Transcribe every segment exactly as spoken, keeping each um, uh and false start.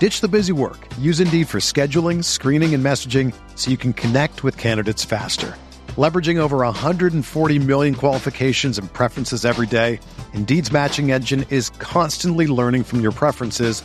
Ditch the busy work. Use Indeed for scheduling, screening, and messaging so you can connect with candidates faster. Leveraging over one hundred forty million qualifications and preferences every day, Indeed's matching engine is constantly learning from your preferences.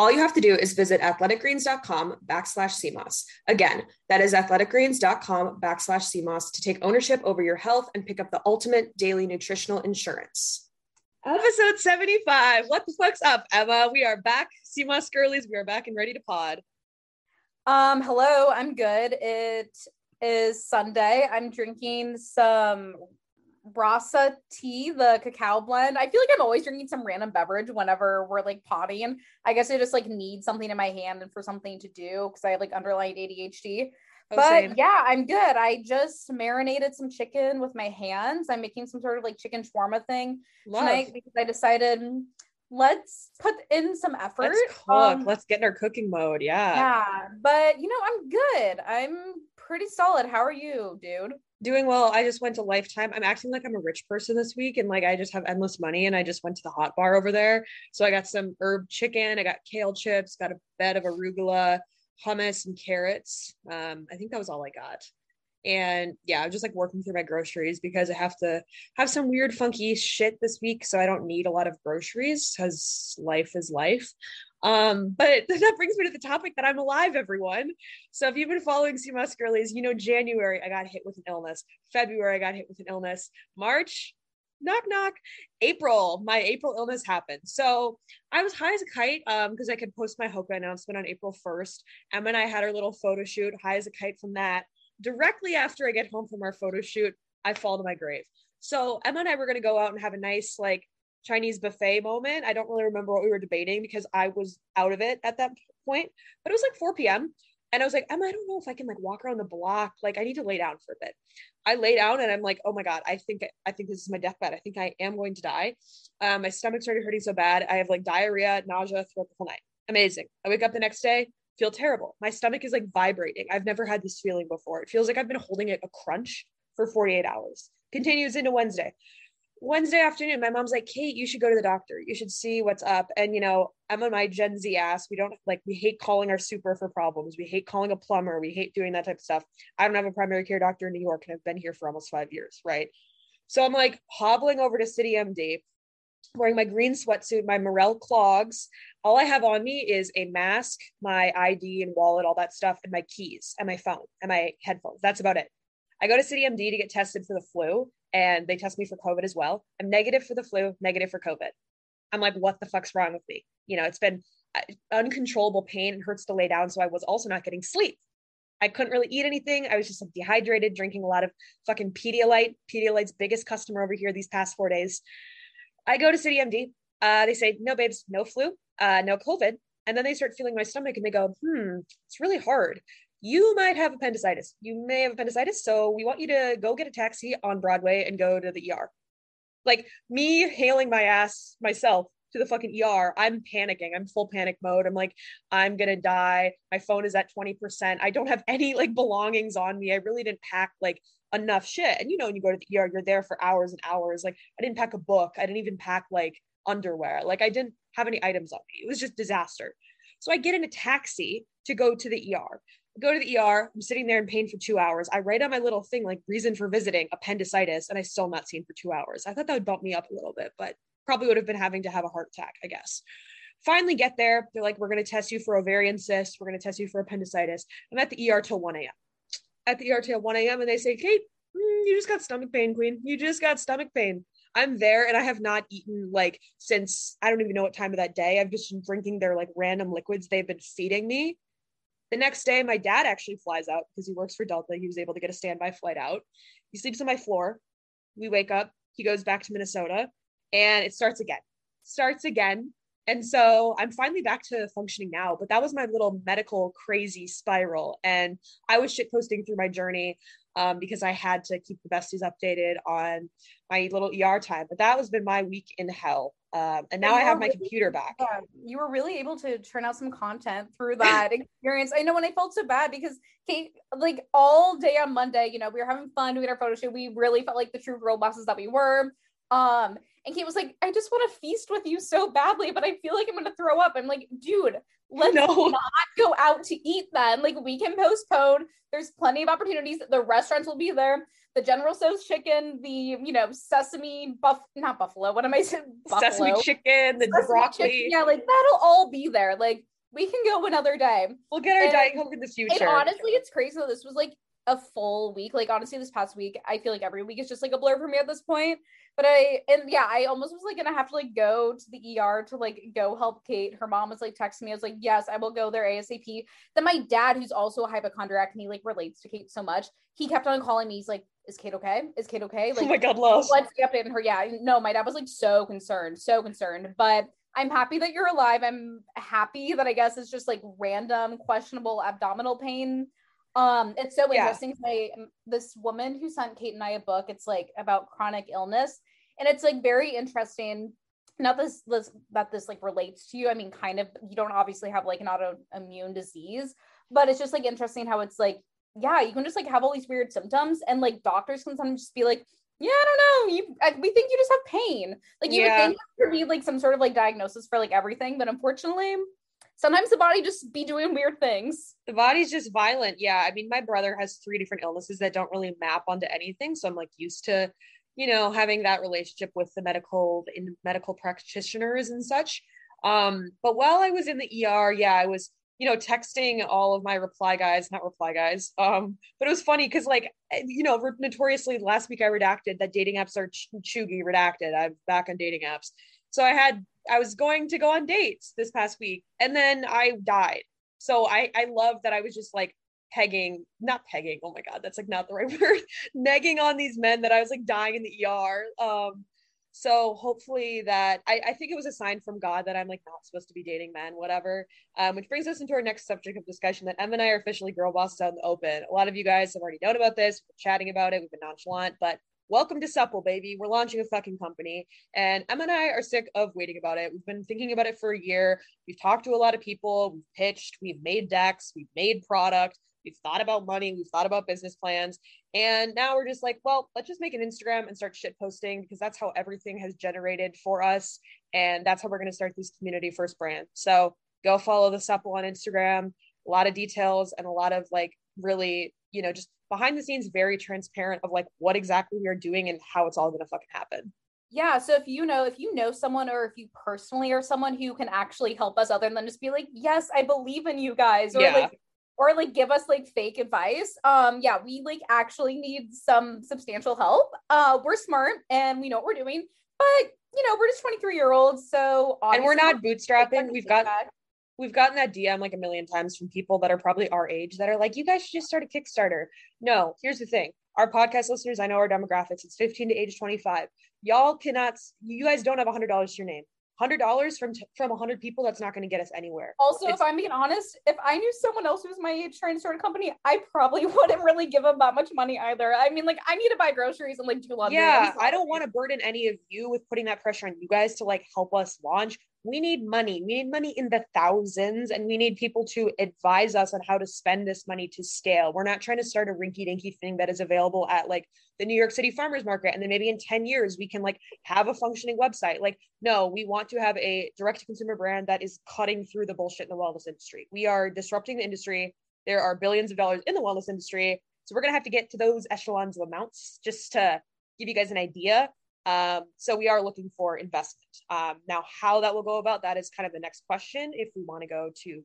All you have to do is visit athletic greens dot com backslash C M O S. Again, that is athletic greens dot com backslash C M O S to take ownership over your health and pick up the ultimate daily nutritional insurance. Episode seventy-five. What the fuck's up, Emma? We are back. Sea Moss Girlies, we are back and ready to pod. Um, hello, I'm good. It is Sunday. I'm drinking some Rasa tea, the cacao blend. I feel like I'm always drinking some random beverage whenever we're like potting. I guess I just like need something in my hand and for something to do because I have like underlying A D H D. Oh, but same. Yeah, I'm good. I just marinated some chicken with my hands. I'm making some sort of like chicken shawarma thing Love. tonight because I decided let's put in some effort. Let's cook. Um, let's get in our cooking mode. Yeah. Yeah. But you know, I'm good. I'm pretty solid. How are you, dude? Doing well. I just went to Lifetime. I'm acting like I'm a rich person this week and like I just have endless money, and I just went to the hot bar over there. So I got some herb chicken. I got kale chips, got a bed of arugula, hummus and carrots. Um, I think that was all I got. And yeah, I'm just like working through my groceries because I have to have some weird funky shit this week. So I don't need a lot of groceries because life is life. Um, but that brings me to the topic that I'm alive, everyone. So if you've been following Sea Moss Girlies, you know, January, I got hit with an illness. February, I got hit with an illness. March, knock, knock, April, my April illness happened. So I was high as a kite um, because I could post my Hoka announcement on April first. Emma and I had our little photo shoot, high as a kite from that. Directly after I get home from our photo shoot, I fall to my grave. So Emma and I were going to go out and have a nice like Chinese buffet moment. I don't really remember what we were debating because I was out of it at that point, but it was like four p.m. And I was like, Emma, I don't know if I can like walk around the block. Like I need to lay down for a bit. I lay down and I'm like, oh my God, I think, I think this is my deathbed. I think I am going to die. Um, my stomach started hurting so bad. I have like diarrhea, nausea throughout the whole night. Amazing. I wake up the next day, feel terrible. My stomach is like vibrating. I've never had this feeling before. It feels like I've been holding it a crunch for forty-eight hours. Continues into Wednesday. Wednesday afternoon, my mom's like, Kate, you should go to the doctor. You should see what's up. And, you know, I'm on my Gen Z ass. We don't like, we hate calling our super for problems. We hate calling a plumber. We hate doing that type of stuff. I don't have a primary care doctor in New York, and I've been here for almost five years. Right. So I'm like hobbling over to CityMD, wearing my green sweatsuit, my morel clogs. All I have on me is a mask, my I D and wallet, all that stuff, and my keys and my phone and my headphones. That's about it. I go to CityMD to get tested for the flu, and they test me for COVID as well. I'm negative for the flu, negative for COVID. I'm like, what the fuck's wrong with me? You know, it's been uncontrollable pain and hurts to lay down. So I was also not getting sleep. I couldn't really eat anything. I was just like dehydrated, drinking a lot of fucking Pedialyte, Pedialyte's biggest customer over here these past four days. I go to CityMD. Uh, they say, no, babes, no flu, uh, no COVID. And then they start feeling my stomach and they go, hmm, it's really hard. You might have appendicitis. You may have appendicitis. So we want you to go get a taxi on Broadway and go to the E R. Like me hailing my ass myself to the fucking E R, I'm panicking. I'm full panic mode. I'm like, I'm going to die. My phone is at twenty percent. I don't have any like belongings on me. I really didn't pack like enough shit. And, you know, when you go to the E R, you're there for hours and hours. Like I didn't pack a book. I didn't even pack like underwear. Like I didn't have any items on me. It was just disaster. So I get in a taxi to go to the E R. Go to the E R. I'm sitting there in pain for two hours. I write on my little thing, like reason for visiting, appendicitis, and I still not seen for two hours. I thought that would bump me up a little bit, but probably would have been having to have a heart attack, I guess. Finally get there. They're like, we're going to test you for ovarian cysts. We're going to test you for appendicitis. I'm at the E R till one a.m. At the E R till one a.m. and they say, Kate, you just got stomach pain, queen. You just got stomach pain. I'm there and I have not eaten like since, I don't even know what time of that day. I've just been drinking their like random liquids they've been feeding me. The next day, my dad actually flies out because he works for Delta. He was able to get a standby flight out. He sleeps on my floor. We wake up. He goes back to Minnesota and it starts again, starts again. And so I'm finally back to functioning now, but that was my little medical crazy spiral. And I was shit posting through my journey um, because I had to keep the besties updated on my little E R time. But that has been my week in hell. Um, and now and I have my really, computer back. Yeah, you were really able to churn out some content through that experience. I know, and I felt so bad because Kate, like all day on Monday, you know, we were having fun doing our photo shoot. We really felt like the true girl bosses that we were. Um, and Kate was like, I just want to feast with you so badly, but I feel like I'm going to throw up. I'm like, dude, let's no. not go out to eat then. Like we can postpone. There's plenty of opportunities. The restaurants will be there. The General So's chicken, the, you know, sesame buff, not buffalo. What am I saying? Buffalo. Sesame chicken, the sesame broccoli. Chicken. Yeah. Like that'll all be there. Like we can go another day. We'll get our and, Diet Coke in the future. And honestly, it's crazy though. This was like a full week. Like honestly, this past week, I feel like every week is just like a blur for me at this point. But I, and yeah, I almost was like going to have to like go to the E R to like go help Kate. Her mom was like texting me. I was like, yes, I will go there ASAP. Then my dad, who's also a hypochondriac and he like relates to Kate so much. He kept on calling me. He's like, is Kate okay? Is Kate okay? Like, oh my God, love. Let's be updating her. Yeah. No, my dad was like so concerned, so concerned, but I'm happy that you're alive. I'm happy that I guess it's just like random questionable abdominal pain. Um, it's so interesting. Yeah. My, this woman who sent Kate and I a book, it's like about chronic illness and it's like very interesting. Not this, this, that this like relates to you. I mean, kind of, you don't obviously have like an autoimmune disease, but it's just like interesting how it's like, yeah, you can just like have all these weird symptoms and like doctors can sometimes just be like, yeah, I don't know. You, I, we think you just have pain. Like you yeah. would think there would be like some sort of like diagnosis for like everything, but unfortunately sometimes the body just be doing weird things. The body's just violent. Yeah. I mean, my brother has three different illnesses that don't really map onto anything. So I'm like used to, you know, having that relationship with the medical, in medical practitioners and such. Um, but while I was in the E R, yeah, I was, you know, texting all of my reply guys, not reply guys. Um, but it was funny because like, you know, notoriously last week I redacted that dating apps are ch- chuggy redacted. I'm back on dating apps. So I had, I was going to go on dates this past week and then I died. So I, I love that. I was just like pegging, not pegging. Oh my God, that's like not the right word. Negging on these men that I was like dying in the E R. Um, so hopefully that, I, I think it was a sign from God that I'm like not supposed to be dating men, whatever. Um, which brings us into our next subject of discussion that Em and I are officially girl bosses out in the open. A lot of you guys have already known about this. We're chatting about it. We've been nonchalant, but welcome to Supple, baby. We're launching a fucking company and Emma and I are sick of waiting about it. We've been thinking about it for a year. We've talked to a lot of people. We've pitched, we've made decks, we've made product. We've thought about money. We've thought about business plans. And now we're just like, well, let's just make an Instagram and start shit posting because that's how everything has generated for us. And that's how we're going to start this community first brand. So go follow the Supple on Instagram. A lot of details and a lot of like really, you know, just behind the scenes, very transparent of like what exactly we are doing and how it's all going to fucking happen. Yeah. So if you know, if you know someone, or if you personally are someone who can actually help us other than just be like, yes, I believe in you guys, or yeah. like, or like give us like fake advice. Um, yeah, we like actually need some substantial help. Uh, we're smart and we know what we're doing, but you know, we're just twenty-three year olds. So obviously- and we're not bootstrapping. We've got, We've gotten that D M like a million times from people that are probably our age that are like, you guys should just start a Kickstarter. No, here's the thing. Our podcast listeners, I know our demographics. It's fifteen to age twenty-five. Y'all cannot, you guys don't have one hundred dollars to your name. one hundred dollars from, t- from one hundred people, that's not going to get us anywhere. Also, it's- if I'm being honest, if I knew someone else who was my age trying to start a company, I probably wouldn't really give them that much money either. I mean, like, I need to buy groceries and like do laundry. Yeah, I don't want to burden any of you with putting that pressure on you guys to like help us launch. we need money. We need money in the thousands, and we need people to advise us on how to spend this money to scale. We're not trying to start a rinky dinky thing that is available at like the New York City farmers market. And then maybe in ten years, we can like have a functioning website. Like, no, we want to have a direct to consumer brand that is cutting through the bullshit in the wellness industry. We are disrupting the industry. There are billions of dollars in the wellness industry. So we're going to have to get to those echelons of amounts just to give you guys an idea. Um, so we are looking for investment. Um, now, how that will go about, that is kind of the next question. If we want to go to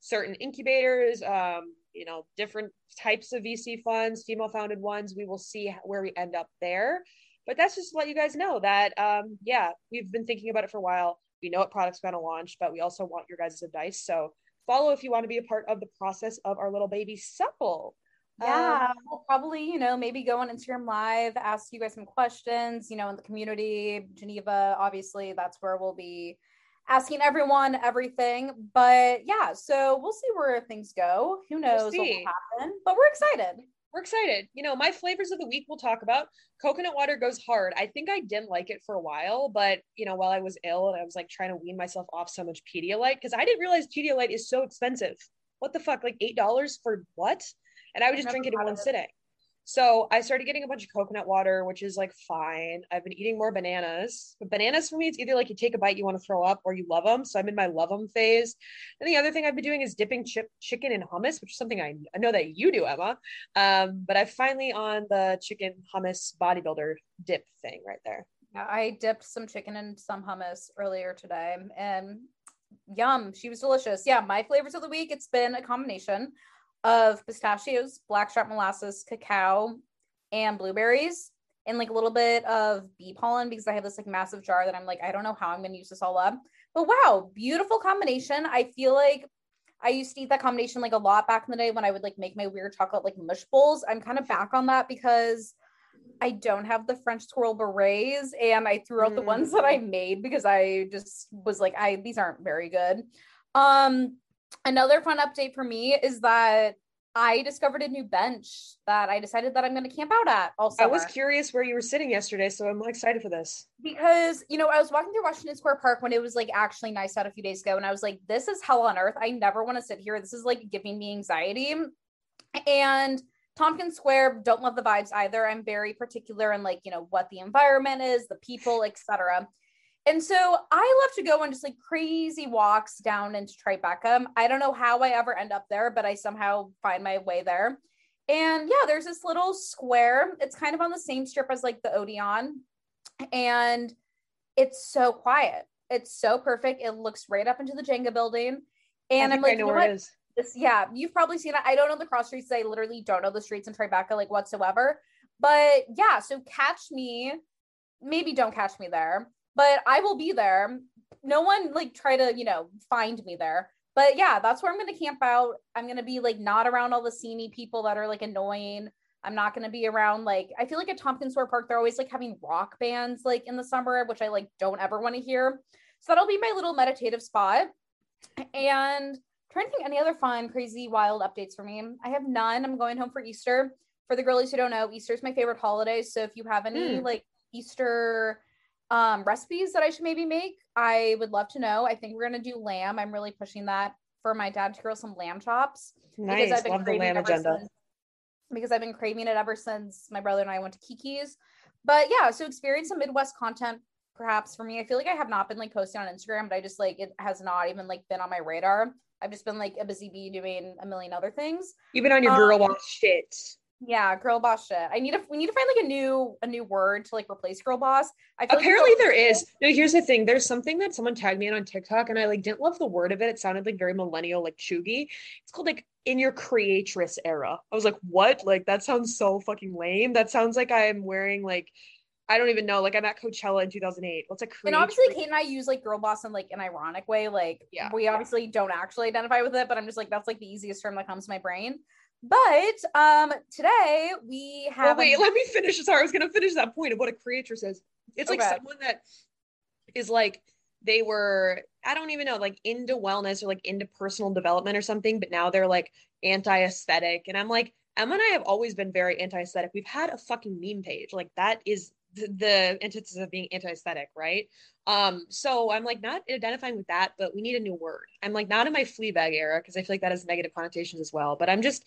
certain incubators, um, you know, different types of V C funds, female founded ones, we will see where we end up there. But that's just to let you guys know that, um, yeah, we've been thinking about it for a while. We know what product's going to launch, but we also want your guys' advice. So follow if you want to be a part of the process of our little baby Supple. Yeah, um, we'll probably, you know, maybe go on Instagram Live, ask you guys some questions, you know, in the community, Geneva, obviously, that's where we'll be asking everyone everything. But yeah, so we'll see where things go. Who knows we'll what will happen, but we're excited. We're excited. You know, my flavors of the week we'll talk about. Coconut water goes hard. I think I didn't like it for a while, but you know, while I was ill and I was like trying to wean myself off so much Pedialyte, because I didn't realize Pedialyte is so expensive. What the fuck? Like eight dollars for what? And I would just drink it in one sitting. So I started getting a bunch of coconut water, which is like fine. I've been eating more bananas, but bananas for me, it's either like you take a bite, you want to throw up, or you love them. So I'm in my love them phase. And the other thing I've been doing is dipping chip chicken in hummus, which is something I, I know that you do, Emma. Um, but I'm finally on the chicken hummus bodybuilder dip thing right there. Yeah, I dipped some chicken and some hummus earlier today, and yum, she was delicious. Yeah, my flavors of the week, it's been a combination of pistachios, blackstrap molasses, cacao, and blueberries, and like a little bit of bee pollen, because I have this like massive jar that I'm like, I don't know how I'm going to use this all up. But wow, beautiful combination. I feel like I used to eat that combination like a lot back in the day when I would like make my weird chocolate like mush bowls. I'm kind of back on that because I don't have the French twirl berets, and I threw out mm. the ones that I made because I just was like, I, these aren't very good. Um, Another fun update for me is that I discovered a new bench that I decided that I'm going to camp out at all summer. I was curious where you were sitting yesterday, so I'm excited for this. Because, you know, I was walking through Washington Square Park when it was like actually nice out a few days ago, and I was like, this is hell on earth. I never want to sit here. This is like giving me anxiety. And Tompkins Square, don't love the vibes either. I'm very particular in like, you know, what the environment is, the people, et cetera. And so I love to go on just like crazy walks down into Tribeca. I don't know how I ever end up there, but I somehow find my way there. And yeah, there's this little square. It's kind of on the same strip as like the Odeon. And it's so quiet. It's so perfect. It looks right up into the Jenga building. And I'm like, I know where it is. This, yeah, you've probably seen it. I don't know the cross streets. I literally don't know the streets in Tribeca like whatsoever. But yeah, so catch me. Maybe don't catch me there, but I will be there. No one like try to, you know, find me there, but yeah, that's where I'm going to camp out. I'm going to be like, not around all the seamy people that are like annoying. I'm not going to be around. Like, I feel like at Tompkins Square Park, they're always like having rock bands, like in the summer, which I like, don't ever want to hear. So that'll be my little meditative spot. And I'm trying to think any other fun, crazy, wild updates for me. I have none. I'm going home for Easter. For the girlies who don't know, Easter is my favorite holiday. So if you have any mm. like Easter Um, recipes that I should maybe make, I would love to know. I think we're going to do lamb. I'm really pushing that for my dad to grill some lamb chops. Nice. Because I've been love the lamb agenda. Since, because I've been craving it ever since my brother and I went to Kiki's. But yeah, so experience some Midwest content perhaps for me. I feel like I have not been like posting on Instagram, but I just like, it has not even like been on my radar. I've just been like a busy bee doing a million other things. You've been on your um, girl boss shit. Yeah, girl boss shit. I need to, we need to find like a new, a new word to like replace girl boss. I feel Apparently like there is. No, here's the thing. There's something that someone tagged me in on TikTok and I like didn't love the word of it. It sounded like very millennial, like chuggy. It's called like in your creatress era. I was like, what? Like that sounds so fucking lame. That sounds like I'm wearing like, I don't even know. Like I'm at Coachella in two thousand eight. What's a creatress? And obviously Kate and I use like girl boss in like an ironic way. Like yeah, we obviously yeah. don't actually identify with it, but I'm just like, that's like the easiest term that comes to my brain. But um, today we have. Oh, wait, a- let me finish. Sorry, I was going to finish that point of what a creatress is. It's okay. Like someone that is like they were. I don't even know, like into wellness or like into personal development or something. But now they're like anti-aesthetic, and I'm like, Emma and I have always been very anti-aesthetic. We've had a fucking meme page. Like that is the, the antithesis of being anti-aesthetic, right? Um, so I'm like not identifying with that, but we need a new word. I'm like not in my Fleabag era because I feel like that has negative connotations as well. But I'm just,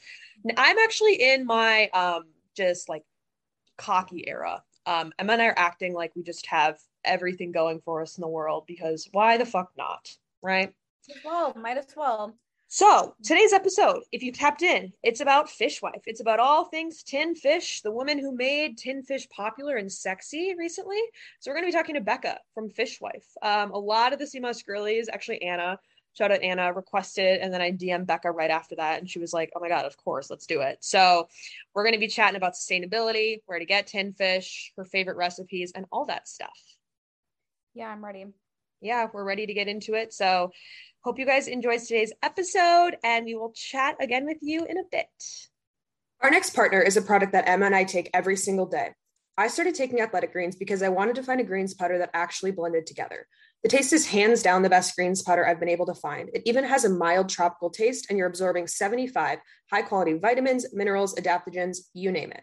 I'm actually in my um, just like cocky era. Um, Emma and I are acting like we just have everything going for us in the world because why the fuck not, right? Well, might as well. So today's episode, if you tapped in, it's about Fishwife. It's about all things tin fish, the woman who made tin fish popular and sexy recently. So we're going to be talking to Becca from Fishwife. Um, a lot of the Sea Moss Girlies, actually Anna, shout out Anna, requested, and then I D M'd Becca right after that, and she was like, oh my God, of course, let's do it. So we're going to be chatting about sustainability, where to get tin fish, her favorite recipes, and all that stuff. Yeah, I'm ready. Yeah, we're ready to get into it. So hope you guys enjoyed today's episode, and we will chat again with you in a bit. Our next partner is a product that Emma and I take every single day. I started taking Athletic Greens because I wanted to find a greens powder that actually blended together. The taste is hands down the best greens powder I've been able to find. It even has a mild tropical taste, and you're absorbing seventy-five high-quality vitamins, minerals, adaptogens, you name it.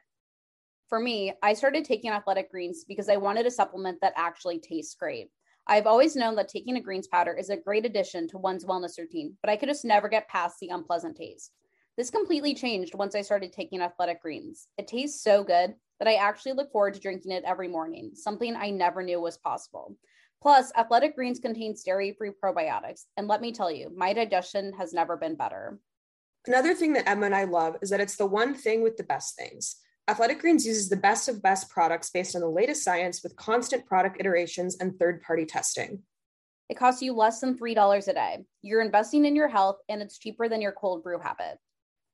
For me, I started taking Athletic Greens because I wanted a supplement that actually tastes great. I've always known that taking a greens powder is a great addition to one's wellness routine, but I could just never get past the unpleasant taste. This completely changed once I started taking Athletic Greens. It tastes so good that I actually look forward to drinking it every morning, something I never knew was possible. Plus, Athletic Greens contains dairy-free probiotics, and let me tell you, my digestion has never been better. Another thing that Emma and I love is that it's the one thing with the best things. Athletic Greens uses the best of best products based on the latest science with constant product iterations and third-party testing. It costs you less than three dollars a day. You're investing in your health, and it's cheaper than your cold brew habit.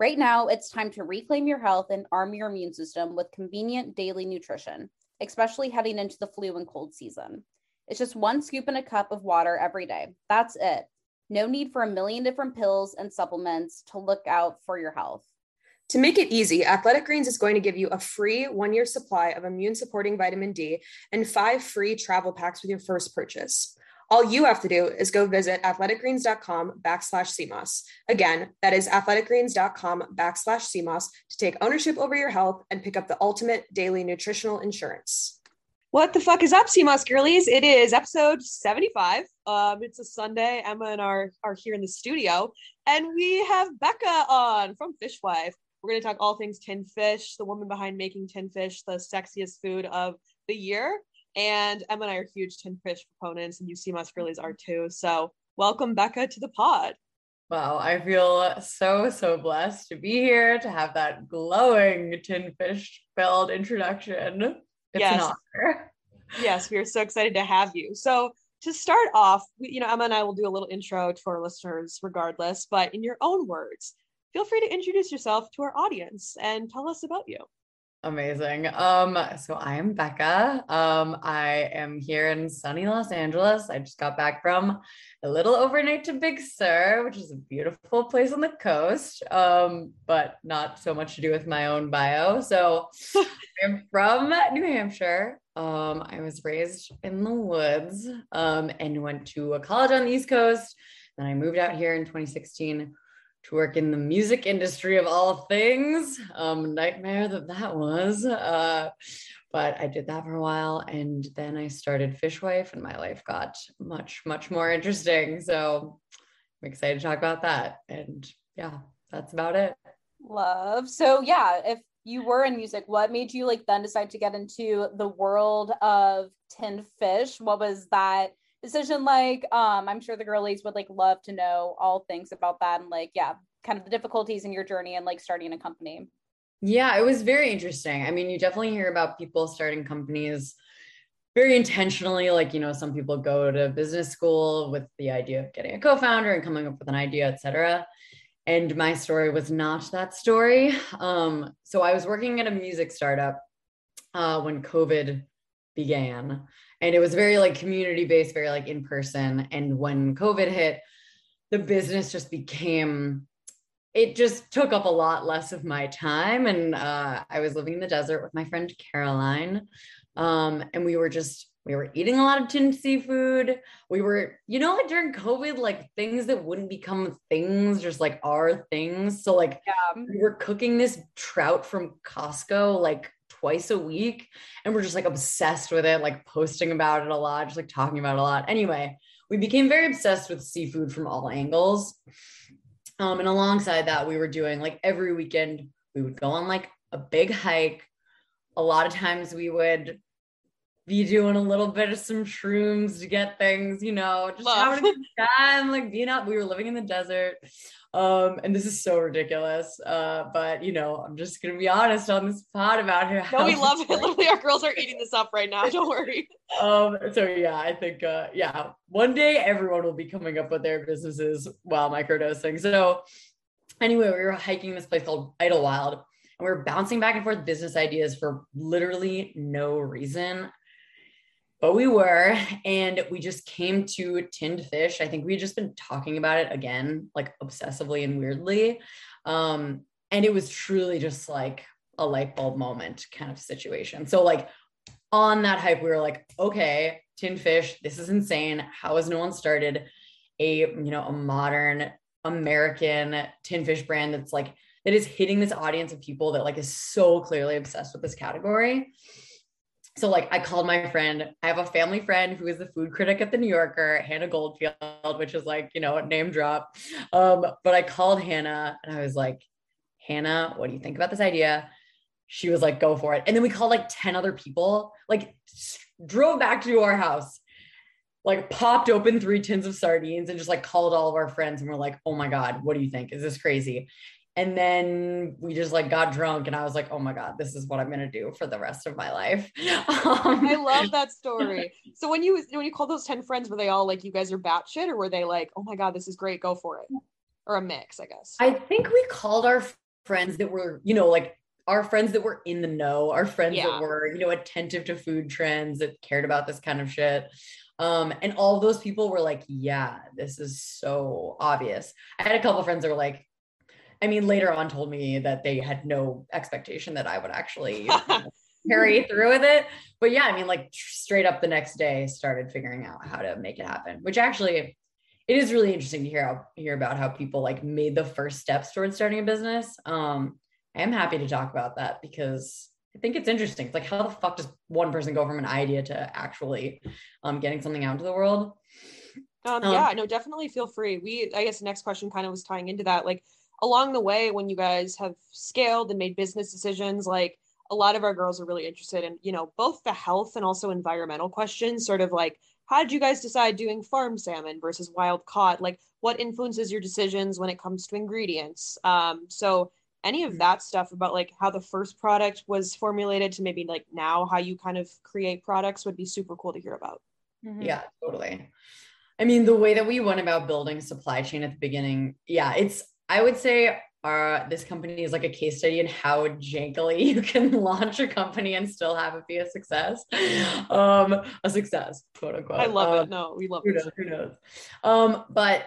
Right now, it's time to reclaim your health and arm your immune system with convenient daily nutrition, especially heading into the flu and cold season. It's just one scoop in a cup of water every day. That's it. No need for a million different pills and supplements to look out for your health. To make it easy, Athletic Greens is going to give you a free one-year supply of immune-supporting vitamin D and five free travel packs with your first purchase. All you have to do is go visit athletic greens dot com backslash C M O S. Again, that is athletic greens dot com backslash C M O S to take ownership over your health and pick up the ultimate daily nutritional insurance. What the fuck is up, Sea Moss Girlies? It is episode seventy-five. Um, it's a Sunday. Emma and I are, are here in the studio, and we have Becca on from Fishwife. We're going to talk all things tin fish, the woman behind making tin fish the sexiest food of the year. And Emma and I are huge tin fish proponents, and you Sea Moss Girlies are too. So welcome, Becca, to the pod. Wow, I feel so, so blessed to be here, to have that glowing tin fish-filled introduction. It's yes. an honor. Yes, we are so excited to have you. So to start off, you know, Emma and I will do a little intro to our listeners regardless, but in your own words, feel free to introduce yourself to our audience and tell us about you. Amazing. Um, so I am Becca. Um, I am here in sunny Los Angeles. I just got back from a little overnight to Big Sur, which is a beautiful place on the coast, um, but not so much to do with my own bio. So I'm from New Hampshire. Um, I was raised in the woods um, and went to a college on the East Coast. Then I moved out here in twenty sixteen. To work in the music industry of all things. Um, nightmare that that was. Uh, but I did that for a while. And then I started Fishwife, and my life got much, much more interesting. So I'm excited to talk about that. And yeah, that's about it. Love. So yeah, if you were in music, what made you like then decide to get into the world of tin fish? What was that decision like? um I'm sure the girlies would like love to know all things about that, and like yeah kind of the difficulties in your journey and like starting a company. Yeah, it was very interesting. I mean, you definitely hear about people starting companies very intentionally, like you know some people go to business school with the idea of getting a co-founder and coming up with an idea, etc. And my story was not that story. Um so I was working at a music startup uh when COVID began, and it was very like community-based, very like in person. And when COVID hit, the business just became, it just took up a lot less of my time. And uh, I was living in the desert with my friend Caroline. Um, and we were just, we were eating a lot of tinned seafood. We were, you know, like during COVID, like things that wouldn't become things just like are things. So like yeah. we were cooking this trout from Costco, like twice a week. And we're just like obsessed with it, like posting about it a lot, just like talking about it a lot. Anyway, we became very obsessed with seafood from all angles. Um, and alongside that, we were doing like every weekend, we would go on like a big hike. A lot of times we would be doing a little bit of some shrooms to get things, you know, just Love. having a good time, like being out. We were living in the desert. Um, and this is so ridiculous. Uh, but you know, I'm just going to be honest on this pod about her. No, we love it. Literally our girls are eating this up right now. Don't worry. Um, so yeah, I think, uh, yeah, one day everyone will be coming up with their businesses while microdosing. So anyway, we were hiking this place called Idlewild, and we were bouncing back and forth business ideas for literally no reason. But we were, and we just came to tinned fish. I think we had just been talking about it again, like obsessively and weirdly. Um, and it was truly just like a light bulb moment kind of situation. So like on that hype, we were like, okay, tinned fish, this is insane. How has no one started a, you know, a modern American tinned fish brand that's like, that is hitting this audience of people that like is so clearly obsessed with this category. So like I called my friend, I have a family friend who is the food critic at the New Yorker, Hannah Goldfield, which is like, you know, name drop. Um, but I called Hannah and I was like, Hannah, what do you think about this idea? She was like, go for it. And then we called like ten other people, like drove back to our house, like popped open three tins of sardines and just like called all of our friends. And we're like, oh my God, what do you think? Is this crazy? And then we just like got drunk and I was like, oh my God, this is what I'm going to do for the rest of my life. Um, I love that story. So when you, when you called those ten friends, were they all like, you guys are batshit, or were they like, oh my God, this is great, go for it? Or a mix, I guess. I think we called our friends that were, you know, like our friends that were in the know, our friends yeah. that were, you know, attentive to food trends, that cared about this kind of shit. Um, and all those people were like, yeah, this is so obvious. I had a couple of friends that were like, I mean, later on told me that they had no expectation that I would actually carry through with it. But yeah, I mean, like straight up the next day started figuring out how to make it happen, which actually it is really interesting to hear, how, hear about how people like made the first steps towards starting a business. Um, I am happy to talk about that because I think it's interesting. It's like, how the fuck does one person go from an idea to actually um, getting something out into the world? Um, um, yeah, no, definitely feel free. We, I guess the next question kind of was tying into that. Like, along the way, when you guys have scaled and made business decisions, like a lot of our girls are really interested in, you know, both the health and also environmental questions, sort of like, how did you guys decide doing farm salmon versus wild caught? Like what influences your decisions when it comes to ingredients? Um, so any of that stuff about like how the first product was formulated to maybe like now how you kind of create products would be super cool to hear about. Mm-hmm. Yeah, totally. I mean, the way that we went about building supply chain at the beginning, yeah, it's, I would say uh, this company is like a case study in how jankily you can launch a company and still have it be a success, um, a success, quote unquote. I love um, it. No, we love it. Who knows? Who knows? Um, but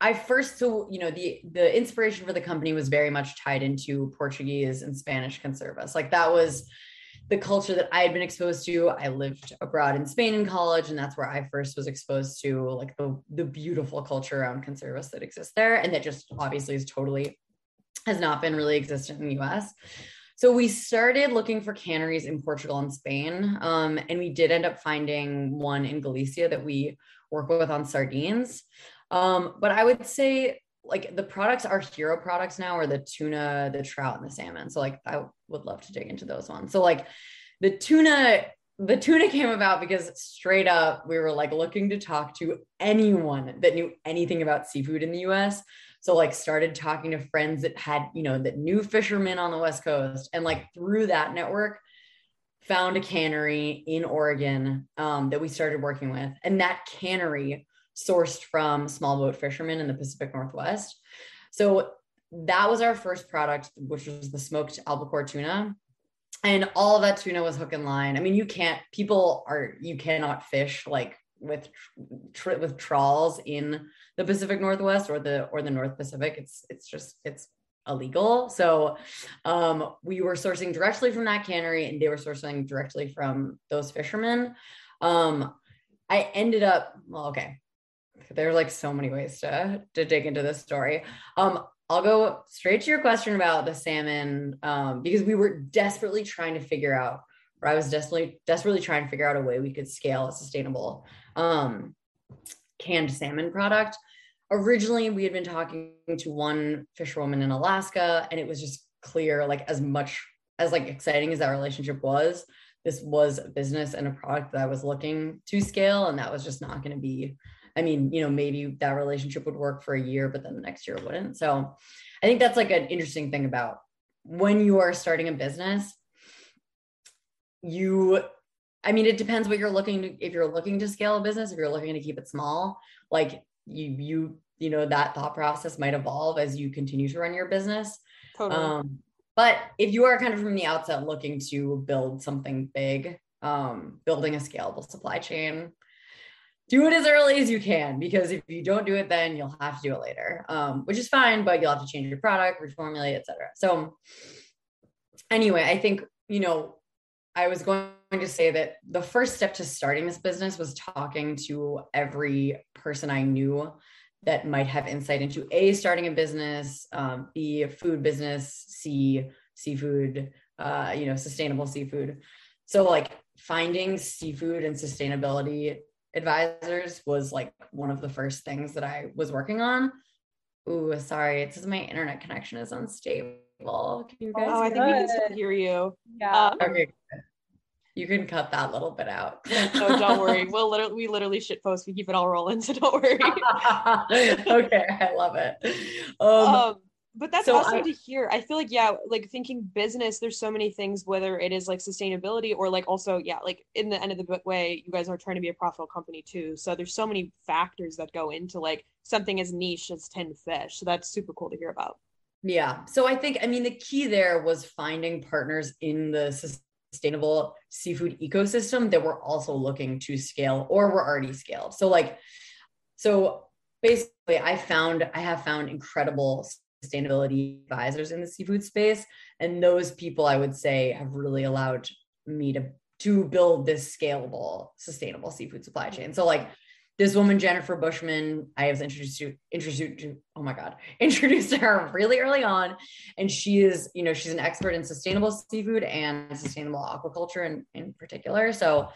I first, so, you know, the, the inspiration for the company was very much tied into Portuguese and Spanish conservas. Like that was the culture that I had been exposed to. I lived abroad in Spain in college, and that's where I first was exposed to like the, the beautiful culture around conservas that exists there. And that just obviously is totally, has not been really existent in the U S. So we started looking for canneries in Portugal and Spain. Um, and we did end up finding one in Galicia that we work with on sardines. Um, but I would say like the products, our hero products now are the tuna, the trout, and the salmon. So like, I would love to dig into those ones. So like the tuna, the tuna came about because straight up, we were like looking to talk to anyone that knew anything about seafood in the U S. So like started talking to friends that had, you know, that knew fishermen on the West Coast. And like through that network, found a cannery in Oregon um, that we started working with. And that cannery sourced from small boat fishermen in the Pacific Northwest. So that was our first product, which was the smoked albacore tuna. And all of that tuna was hook and line. I mean, you can't, people are, you cannot fish like with, tr- with trawls in the Pacific Northwest or the, or the North Pacific. It's, it's just, it's illegal. So um, we were sourcing directly from that cannery and they were sourcing directly from those fishermen. Um, I ended up, well, okay. There's like so many ways to, to dig into this story. Um, I'll go straight to your question about the salmon, um, because we were desperately trying to figure out, or I was desperately, desperately trying to figure out a way we could scale a sustainable um, canned salmon product. Originally, we had been talking to one fisherwoman in Alaska, and it was just clear, like as much as like exciting as that relationship was, this was a business and a product that I was looking to scale. And that was just not going to be, I mean, you know, maybe that relationship would work for a year, but then the next year wouldn't. So I think that's like an interesting thing about when you are starting a business, you, I mean, it depends what you're looking to, if you're looking to scale a business, if you're looking to keep it small, like you, you, you know, that thought process might evolve as you continue to run your business. Totally. Um, But if you are kind of from the outset looking to build something big, um, building a scalable supply chain, do it as early as you can, because if you don't do it, then you'll have to do it later, um, which is fine, but you'll have to change your product, reformulate, et cetera. So anyway, I think, you know, I was going to say that the first step to starting this business was talking to every person I knew that might have insight into A, starting a business, um, B, a food business, C, seafood, uh, you know, sustainable seafood. So like finding seafood and sustainability advisors was like one of the first things that I was working on. Ooh, sorry. It says my internet connection is unstable. Can you guys? Oh, I think we can still hear you. Yeah. Um, okay. You can cut that little bit out. No, don't worry. We'll literally, we literally shit post. We keep it all rolling, so don't worry. Okay, I love it. Um, um, but that's so awesome I, to hear. I feel like, yeah, like thinking business, there's so many things, whether it is like sustainability or like also, yeah, like in the end of the way, you guys are trying to be a profitable company too. So there's so many factors that go into like something as niche as tinned fish. So that's super cool to hear about. Yeah. So I think, I mean, the key there was finding partners in the sustainability sustainable seafood ecosystem that we're also looking to scale or we're already scaled. So like, so basically I found, I have found incredible sustainability advisors in the seafood space. And those people I would say have really allowed me to, to build this scalable, sustainable seafood supply chain. So like this woman, Jennifer Bushman, I was introduced to, introduced to, oh my God, introduced to her really early on. And she is, you know, she's an expert in sustainable seafood and sustainable aquaculture in, in particular. So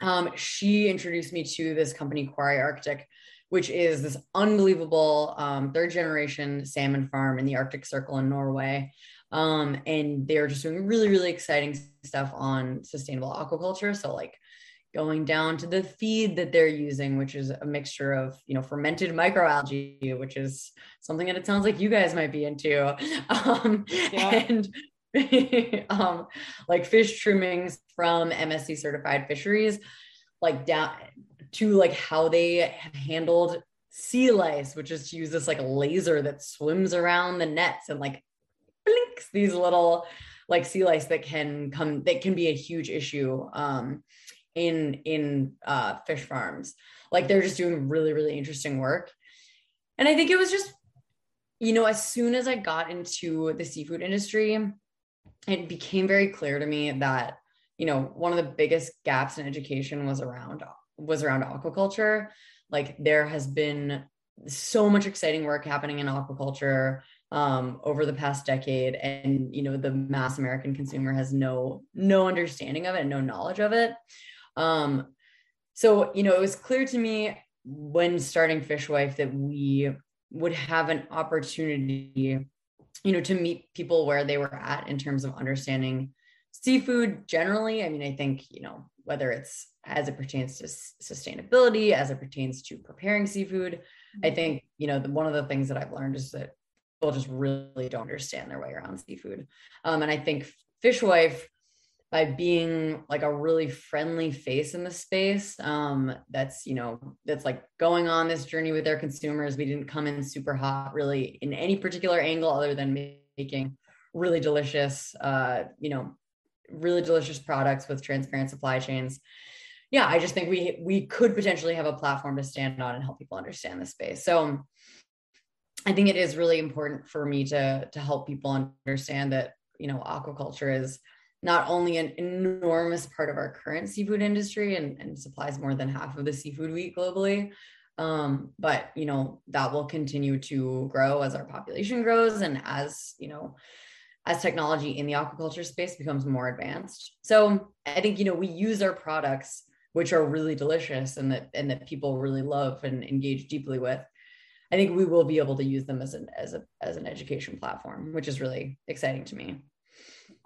um, she introduced me to this company, Quarry Arctic, which is this unbelievable um, third generation salmon farm in the Arctic Circle in Norway. Um, and they're just doing really, really exciting stuff on sustainable aquaculture. So like, going down to the feed that they're using, which is a mixture of, you know, fermented microalgae, which is something that it sounds like you guys might be into. Um, yeah. And um, like fish trimmings from M S C certified fisheries, like down to like how they handled sea lice, which is to use this like laser that swims around the nets and like blinks these little like sea lice that can come, that can be a huge issue. Um, in, in, uh, fish farms. Like they're just doing really, really interesting work. And I think it was just, you know, as soon as I got into the seafood industry, it became very clear to me that, you know, one of the biggest gaps in education was around, was around aquaculture. Like there has been so much exciting work happening in aquaculture, um, over the past decade. And, you know, the mass American consumer has no, no understanding of it and no knowledge of it. Um, so, you know, it was clear to me when starting Fishwife that we would have an opportunity, you know, to meet people where they were at in terms of understanding seafood generally. I mean, I think, you know, whether it's as it pertains to sustainability, as it pertains to preparing seafood, I think, you know, the, one of the things that I've learned is that people just really don't understand their way around seafood. Um, and I think Fishwife, by being like a really friendly face in the space, um, that's, you know, that's like going on this journey with their consumers. We didn't come in super hot really in any particular angle other than making really delicious, uh, you know, really delicious products with transparent supply chains. Yeah, I just think we we could potentially have a platform to stand on and help people understand the space. So I think it is really important for me to, to help people understand that, you know, aquaculture is not only an enormous part of our current seafood industry and, and supplies more than half of the seafood we eat globally, Um, but, you know, that will continue to grow as our population grows and as, you know, as technology in the aquaculture space becomes more advanced. So I think, you know, we use our products, which are really delicious and that, and that people really love and engage deeply with. I think we will be able to use them as an, as a, as an education platform, which is really exciting to me.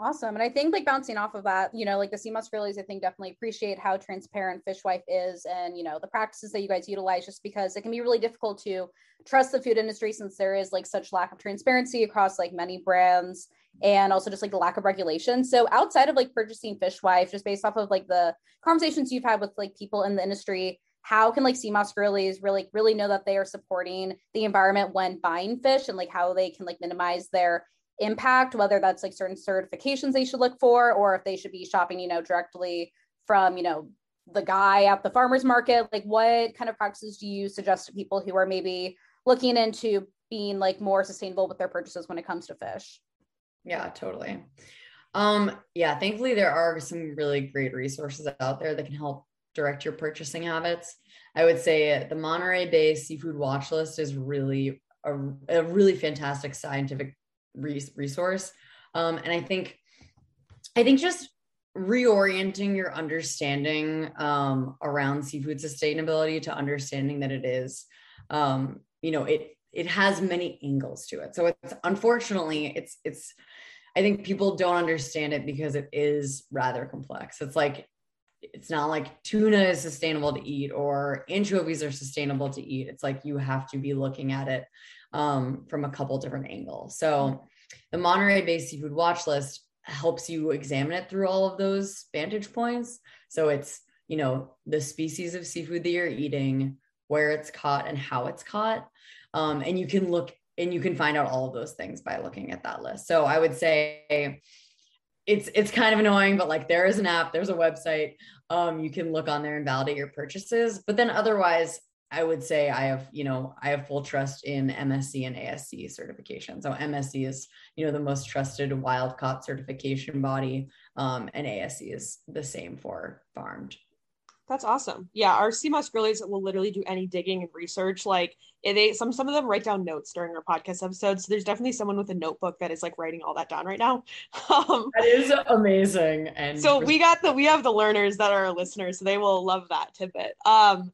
Awesome. And I think like bouncing off of that, you know, like the Sea Moss Girlies, I think definitely appreciate how transparent Fishwife is and, you know, the practices that you guys utilize, just because it can be really difficult to trust the food industry since there is like such lack of transparency across like many brands and also just like the lack of regulation. So outside of like purchasing Fishwife, just based off of like the conversations you've had with like people in the industry, how can like Sea Moss Girlies really, really know that they are supporting the environment when buying fish and like how they can like minimize their impact, whether that's like certain certifications they should look for, or if they should be shopping, you know, directly from, you know, the guy at the farmer's market? Like what kind of practices do you suggest to people who are maybe looking into being like more sustainable with their purchases when it comes to fish? Yeah, totally. Um, yeah, thankfully there are some really great resources out there that can help direct your purchasing habits. I would say the Monterey Bay Seafood Watch list is really a, a really fantastic scientific resource. Um, and I think, I think just reorienting your understanding um, around seafood sustainability to understanding that it is, um, you know, it, it has many angles to it. So it's, unfortunately it's, it's, I think people don't understand it because it is rather complex. It's like, it's not like tuna is sustainable to eat or anchovies are sustainable to eat. It's like, you have to be looking at it um, from a couple different angles. So the Monterey Bay Seafood Watch List helps you examine it through all of those vantage points. So it's, you know, the species of seafood that you're eating, where it's caught and how it's caught. Um, and you can look and you can find out all of those things by looking at that list. So I would say it's, it's kind of annoying, but like there is an app, there's a website, um, you can look on there and validate your purchases. But then otherwise, I would say I have, you know, I have full trust in M S C and A S C certification. So M S C is, you know, the most trusted wild caught certification body. Um, and A S C is the same for farmed. That's awesome. Yeah. Our Sea Moss Girlies will literally do any digging and research. Like they, some, some of them write down notes during our podcast episodes. So there's definitely someone with a notebook that is like writing all that down right now. Um, that is amazing. And so we got the, we have the learners that are our listeners, so they will love that tidbit. Um,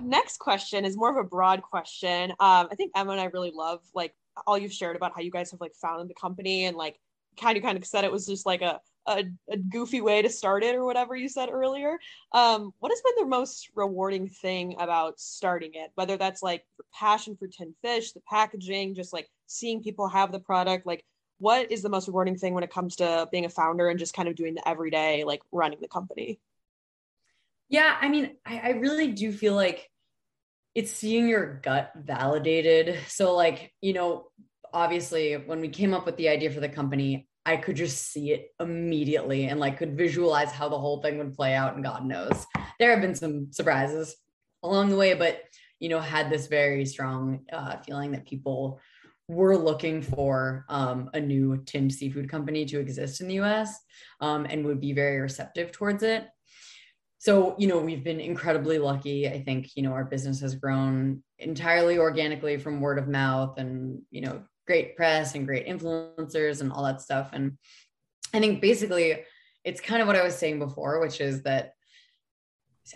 next question is more of a broad question. Um, I think Emma and I really love like all you've shared about how you guys have like founded the company and like kind of, kind of said it was just like a, A, a goofy way to start it or whatever you said earlier. Um, what has been the most rewarding thing about starting it? Whether that's like your passion for tin fish, the packaging, just like seeing people have the product, like what is the most rewarding thing when it comes to being a founder and just kind of doing the everyday, like running the company? Yeah. I mean, I, I really do feel like it's seeing your gut validated. So like, you know, obviously when we came up with the idea for the company, I could just see it immediately and like could visualize how the whole thing would play out. And God knows there have been some surprises along the way, but, you know, had this very strong uh, feeling that people were looking for um, a new tinned seafood company to exist in the U S um, and would be very receptive towards it. So, you know, we've been incredibly lucky. I think, you know, our business has grown entirely organically from word of mouth and, you know, great press and great influencers and all that stuff. And I think basically it's kind of what I was saying before, which is that,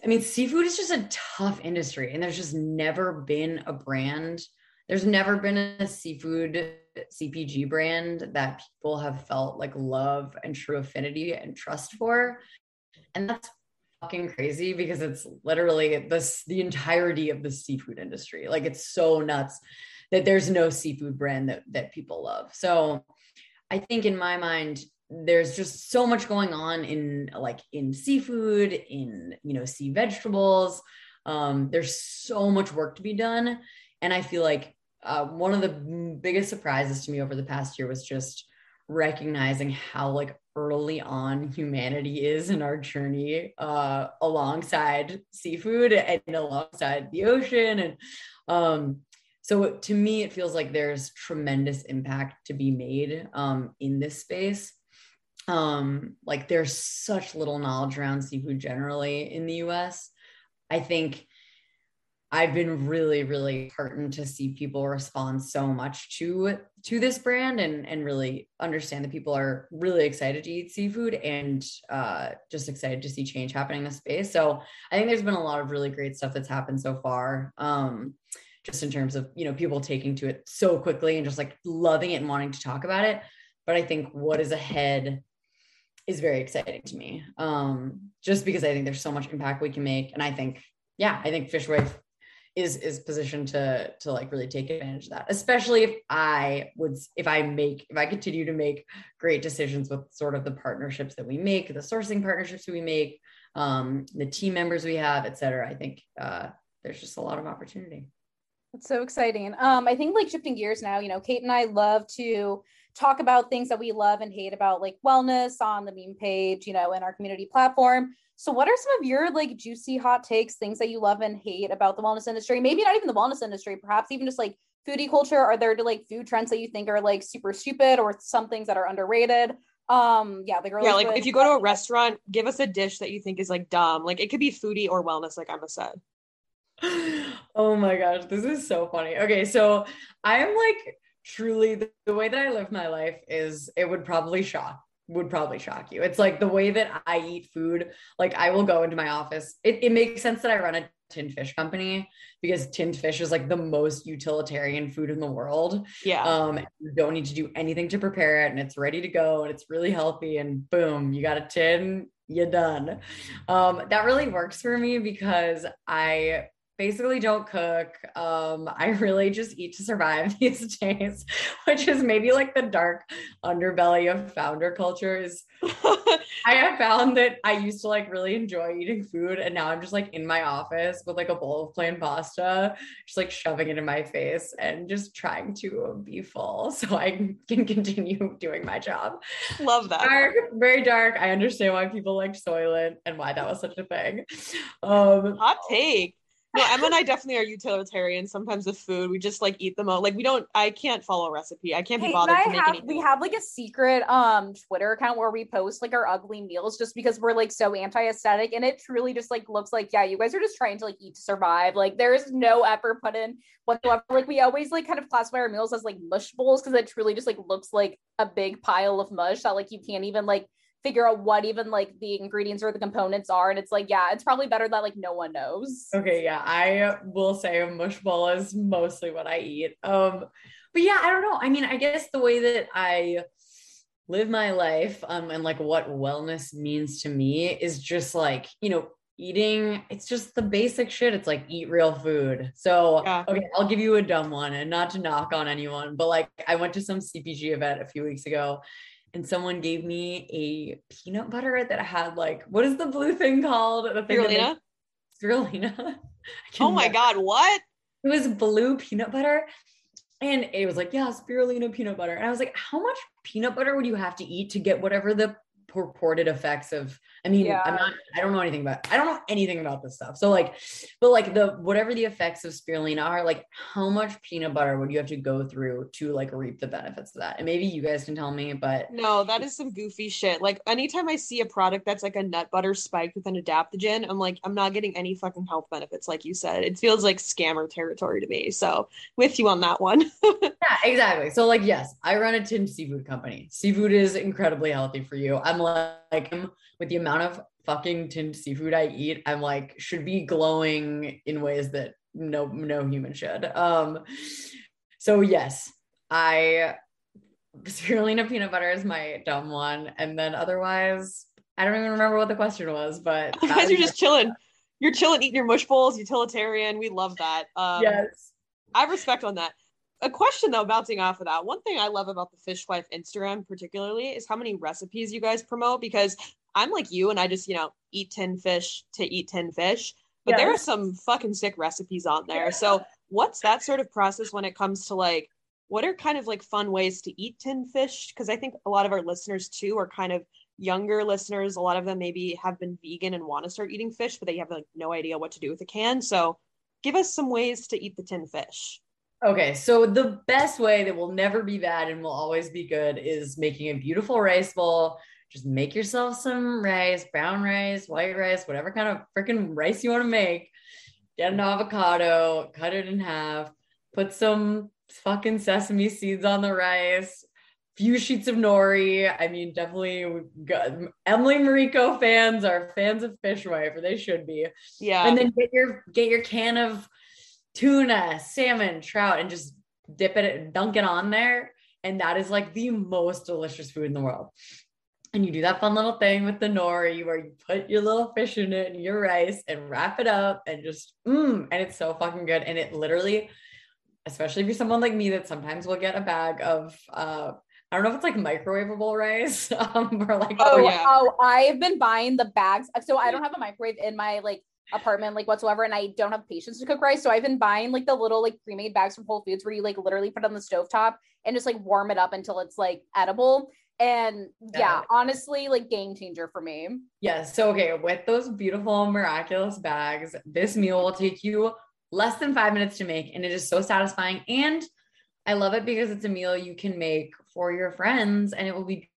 I mean, seafood is just a tough industry and there's just never been a brand. There's never been a seafood C P G brand that people have felt like love and true affinity and trust for. And that's fucking crazy because it's literally this, the entirety of the seafood industry. Like it's so nuts that there's no seafood brand that, that people love. So I think in my mind, there's just so much going on in like in seafood, in, you know, sea vegetables. Um, there's so much work to be done. And I feel like uh, one of the biggest surprises to me over the past year was just recognizing how like early on humanity is in our journey uh, alongside seafood and alongside the ocean. And, um, So to me, it feels like there's tremendous impact to be made um, in this space. Um, like there's such little knowledge around seafood generally in the U S. I think I've been really, really heartened to see people respond so much to to this brand and, and really understand that people are really excited to eat seafood and uh, just excited to see change happening in the space. So I think there's been a lot of really great stuff that's happened so far, um, just in terms of, you know, people taking to it so quickly and just like loving it and wanting to talk about it. But I think what is ahead is very exciting to me, um, just because I think there's so much impact we can make. And I think, yeah, I think Fishwife is is positioned to to like really take advantage of that, especially if I would if I make if I continue to make great decisions with sort of the partnerships that we make, the sourcing partnerships that we make, um, the team members we have, et cetera. I think uh, there's just a lot of opportunity. That's so exciting. Um, I think like shifting gears now, you know, Kate and I love to talk about things that we love and hate about like wellness on the meme page, you know, in our community platform. So what are some of your like juicy hot takes, things that you love and hate about the wellness industry? Maybe not even the wellness industry, perhaps even just like foodie culture. Are there like food trends that you think are like super stupid or some things that are underrated? Um, yeah, the girl. Yeah, like if you go to a restaurant, give us a dish that you think is like dumb. Like it could be foodie or wellness, like Emma said. Oh my gosh, this is so funny. Okay, so I'm like truly the, the way that I live my life is it would probably shock would probably shock you. It's like the way that I eat food, like I will go into my office. It, it makes sense that I run a tinned fish company because tinned fish is like the most utilitarian food in the world. Yeah. Um, you don't need to do anything to prepare it and it's ready to go and it's really healthy and boom, you got a tin, you're done. Um, that really works for me because I basically don't cook. Um, I really just eat to survive these days, which is maybe like the dark underbelly of founder culture is I have found that I used to like really enjoy eating food. And now I'm just like in my office with like a bowl of plain pasta, just like shoving it in my face and just trying to be full so I can continue doing my job. Love that. Dark, very dark. I understand why people like Soylent and why that was such a thing. Um, Hot take. No, Emma and I definitely are utilitarian. Sometimes with food, we just like eat them all. Like we don't, I can't follow a recipe. I can't be bothered to make anything. We have like a secret um Twitter account where we post like our ugly meals just because we're like so anti-aesthetic and it truly just like looks like, yeah, you guys are just trying to like eat to survive. Like there is no effort put in whatsoever. Like we always like kind of classify our meals as like mush bowls because it truly just like looks like a big pile of mush that like you can't even like figure out what even like the ingredients or the components are. And it's like, yeah, it's probably better that like no one knows. Okay. Yeah. I will say a mush bowl is mostly what I eat. Um, but yeah, I don't know. I mean, I guess the way that I live my life um, and like what wellness means to me is just like, you know, eating, it's just the basic shit. It's like eat real food. So, yeah. Okay, I'll give you a dumb one and not to knock on anyone, but like I went to some C P G event a few weeks ago and someone gave me a peanut butter that had like, what is the blue thing called? The thing Spirulina? Spirulina. Oh my God, what? It was blue peanut butter. And it was like, yeah, spirulina peanut butter. And I was like, how much peanut butter would you have to eat to get whatever the purported effects of, I mean, yeah. I'm not, I don't know anything about, I don't know anything about this stuff. So like, but like the, whatever the effects of spirulina are, like how much peanut butter would you have to go through to like reap the benefits of that? And maybe you guys can tell me, but. No, that is some goofy shit. Like anytime I see a product that's like a nut butter spiked with an adaptogen, I'm like, I'm not getting any fucking health benefits. Like you said, it feels like scammer territory to me. So with you on that one. Yeah, exactly. So like, yes, I run a tinned seafood company. Seafood is incredibly healthy for you. I'm like, with the amount of fucking tinned seafood I eat, I'm like, should be glowing in ways that no, no human should. Um, so yes, I, spirulina peanut butter is my dumb one. And then otherwise, I don't even remember what the question was, but. Because you're just chilling. You're chilling, eating your mush bowls, utilitarian. We love that. Um, yes. I have respect on that. A question though, bouncing off of that, one thing I love about the Fishwife Instagram particularly is how many recipes you guys promote, because I'm like you and I just, you know, eat tin fish to eat tin fish, but yes. There are some fucking sick recipes on there. Yeah. So what's that sort of process when it comes to like, what are kind of like fun ways to eat tin fish? Because I think a lot of our listeners too are kind of younger listeners. A lot of them maybe have been vegan and want to start eating fish, but they have like no idea what to do with a can. So give us some ways to eat the tin fish. Okay, so the best way that will never be bad and will always be good is making a beautiful rice bowl. Just make yourself some rice, brown rice, white rice, whatever kind of freaking rice you want to make. get an avocado, cut it in half, put some fucking sesame seeds on the rice, few sheets of nori. I mean, definitely got, Emily Marico fans are fans of Fishwife, or they should be. Yeah. And then get your, get your can of tuna, salmon, trout, and just dip it, dunk it on there. And that is like the most delicious food in the world. And you do that fun little thing with the nori where you put your little fish in it and your rice and wrap it up and just, mmm. And it's so fucking good. And it literally, especially if you're someone like me that sometimes will get a bag of, uh, I don't know if it's like microwavable rice. Um, or like, oh, oh, yeah. oh, I've been buying the bags. So I don't have a microwave in my like apartment, like whatsoever. And I don't have patience to cook rice. So I've been buying like the little, like pre-made bags from Whole Foods where you like literally put it on the stovetop and just like warm it up until it's like edible. And yeah, yeah, honestly, like game changer for me. Yes. Yeah, so, okay. With those beautiful, miraculous bags, this meal will take you less than five minutes to make. And it is so satisfying. And I love it because it's a meal you can make for your friends and it will be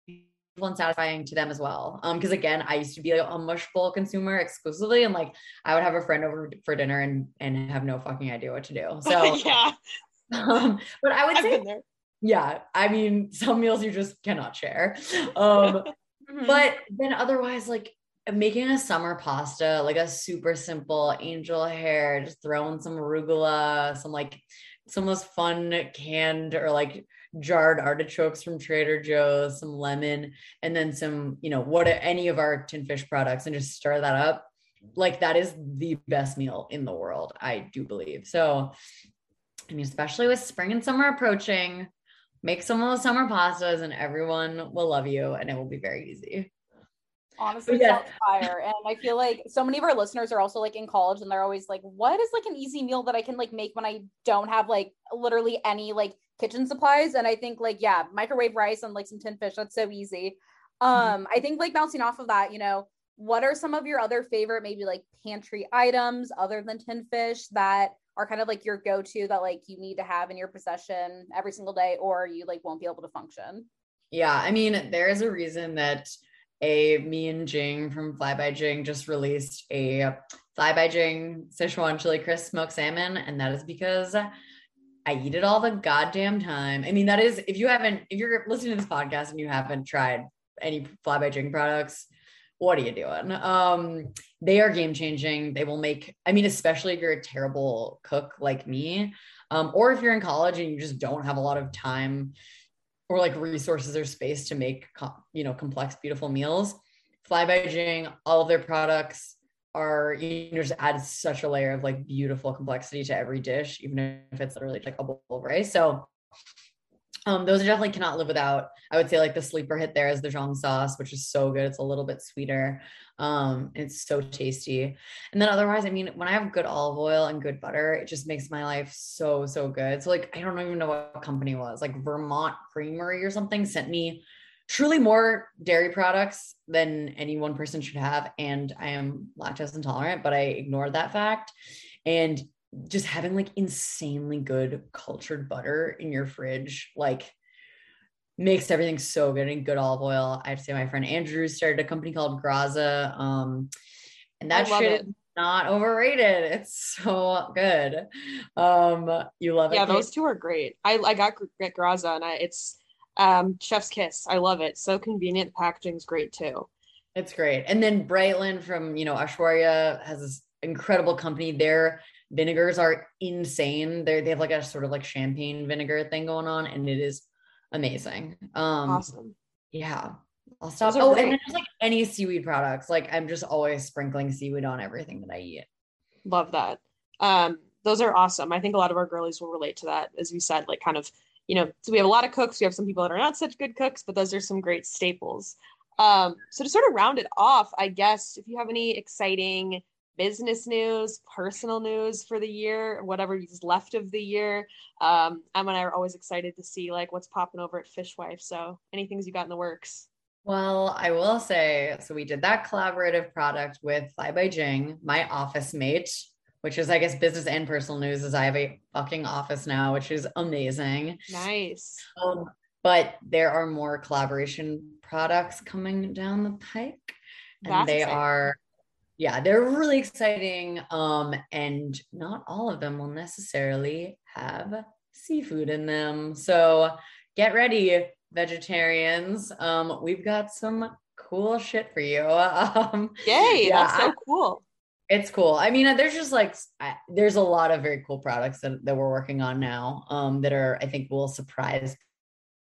and satisfying to them as well. Um, because again, I used to be like a mush bowl consumer exclusively, and like I would have a friend over for dinner and and have no fucking idea what to do. So yeah, um, but I would I've say, yeah, I mean, some meals you just cannot share. Um, mm-hmm. But then otherwise, like making a summer pasta, like a super simple angel hair, just throwing some arugula, some like some of those fun canned or like jarred artichokes from Trader Joe's, some lemon, and then some, you know, what any of our tin fish products, and just stir that up. Like that is the best meal in the world, I do believe. So, I mean, especially with spring and summer approaching, make some of those summer pastas and everyone will love you and it will be very easy. Honestly, yeah. Sounds fire. And I feel like so many of our listeners are also like in college and they're always like, what is like an easy meal that I can like make when I don't have like literally any like kitchen supplies? And I think like, yeah, microwave rice and like some tin fish. That's so easy. Um, I think like bouncing off of that, you know, what are some of your other favorite, maybe like pantry items other than tin fish that are kind of like your go-to that like you need to have in your possession every single day, or you like won't be able to function? Yeah. I mean, there is a reason that a me and Jing from Fly By Jing just released a Fly By Jing Sichuan chili crisp smoked salmon. And that is because I eat it all the goddamn time. I mean, that is, if you haven't, if you're listening to this podcast and you haven't tried any Fly By Jing products, what are you doing? Um, they are game changing. They will make, I mean, especially if you're a terrible cook like me, um, or if you're in college and you just don't have a lot of time or like resources or space to make, you know, complex, beautiful meals. Fly By Jing, all of their products are, you know, just add such a layer of like beautiful complexity to every dish, even if it's literally like a bowl of rice. So um, those definitely cannot live without. I would say like the sleeper hit there is the zhong sauce, which is so good. It's a little bit sweeter. Um, it's so tasty. And then otherwise, I mean, when I have good olive oil and good butter, it just makes my life so, so good. So like, I don't even know what company it was, like Vermont Creamery or something sent me truly more dairy products than any one person should have. And I am lactose intolerant, but I ignored that fact. And just having like insanely good cultured butter in your fridge, like makes everything so good. And good olive oil. I'd say my friend Andrew started a company called Graza. Um, and that shit it. is not overrated. It's so good. Um, you love yeah, it. Yeah, those two are great. I, I got get Graza and I, it's, Um, chef's kiss. I love it. So convenient. The packaging's great too. It's great. And then Brightland from, you know, Aishwarya has this incredible company. Their vinegars are insane. They they have like a sort of like champagne vinegar thing going on, and it is amazing. Um, awesome. Yeah. I'll stop. Oh, great. And then there's like any seaweed products. Like I'm just always sprinkling seaweed on everything that I eat. Love that. Um, those are awesome. I think a lot of our girlies will relate to that. As we said, like kind of, you know, so we have a lot of cooks. We have some people that are not such good cooks, but those are some great staples. Um, so to sort of round it off, I guess, if you have any exciting business news, personal news for the year, whatever is left of the year, um, Emma and I are always excited to see like what's popping over at Fishwife. So anything's you got in the works? Well, I will say, so we did that collaborative product with Fly By Jing, my office mate, which is, I guess, business and personal news, is I have a fucking office now, which is amazing. Nice. Um, but there are more collaboration products coming down the pike. And That's they exciting. are Yeah, they're really exciting. Um, and not all of them will necessarily have seafood in them. So get ready, vegetarians. Um, we've got some cool shit for you. Um, Yay, yeah, that's so I, cool. It's cool. I mean, there's just like, I, there's a lot of very cool products that, that we're working on now um, that are, I think, will surprise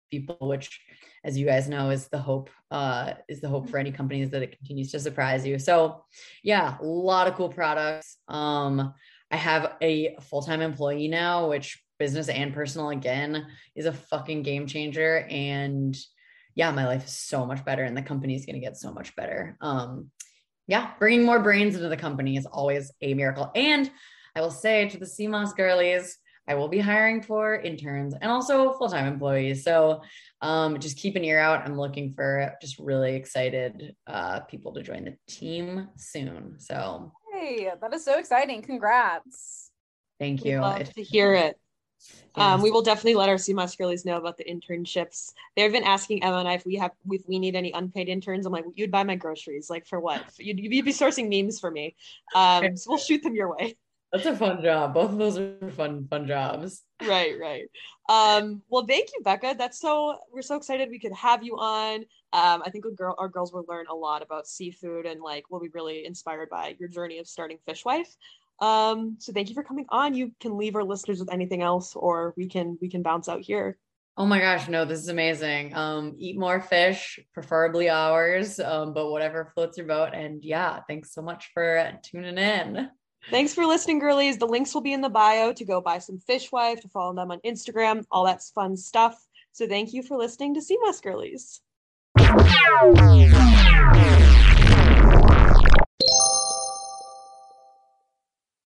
people, which, as you guys know, is the hope, uh, is the hope for any company, is that it continues to surprise you. So yeah, a lot of cool products. Um, I have a full-time employee now, which business and personal again is a fucking game changer. And yeah, my life is so much better and the company is going to get so much better. Um, yeah. Bringing more brains into the company is always a miracle. And I will say to the Sea Moss Girlies, I will be hiring for interns and also full-time employees. So um, just keep an ear out. I'm looking for just really excited uh, people to join the team soon. So hey, that is so exciting. Congrats. Thank you. We'd love it, to hear it. Yeah. Um, we will definitely let our Sea Moss Girlies know about the internships. They've been asking Emma and I if we have, if we need any unpaid interns. I'm like, you'd buy my groceries. Like for what? You'd, you'd be sourcing memes for me. Um, so we'll shoot them your way. That's a fun job. Both of those are fun, fun jobs. Right, right. Um, well, thank you, Becca. That's so, we're so excited we could have you on. Um, I think a girl, our girls will learn a lot about seafood and like, we'll be really inspired by your journey of starting Fishwife. Um, so thank you for coming on. You can leave our listeners with anything else, or we can, we can bounce out here. Oh my gosh. No, this is amazing. Um, eat more fish, preferably ours, um, but whatever floats your boat. And yeah, thanks so much for tuning in. Thanks for listening, girlies. The links will be in the bio to go buy some Fishwife, to follow them on Instagram, all that fun stuff. So thank you for listening to Sea Moss Girlies.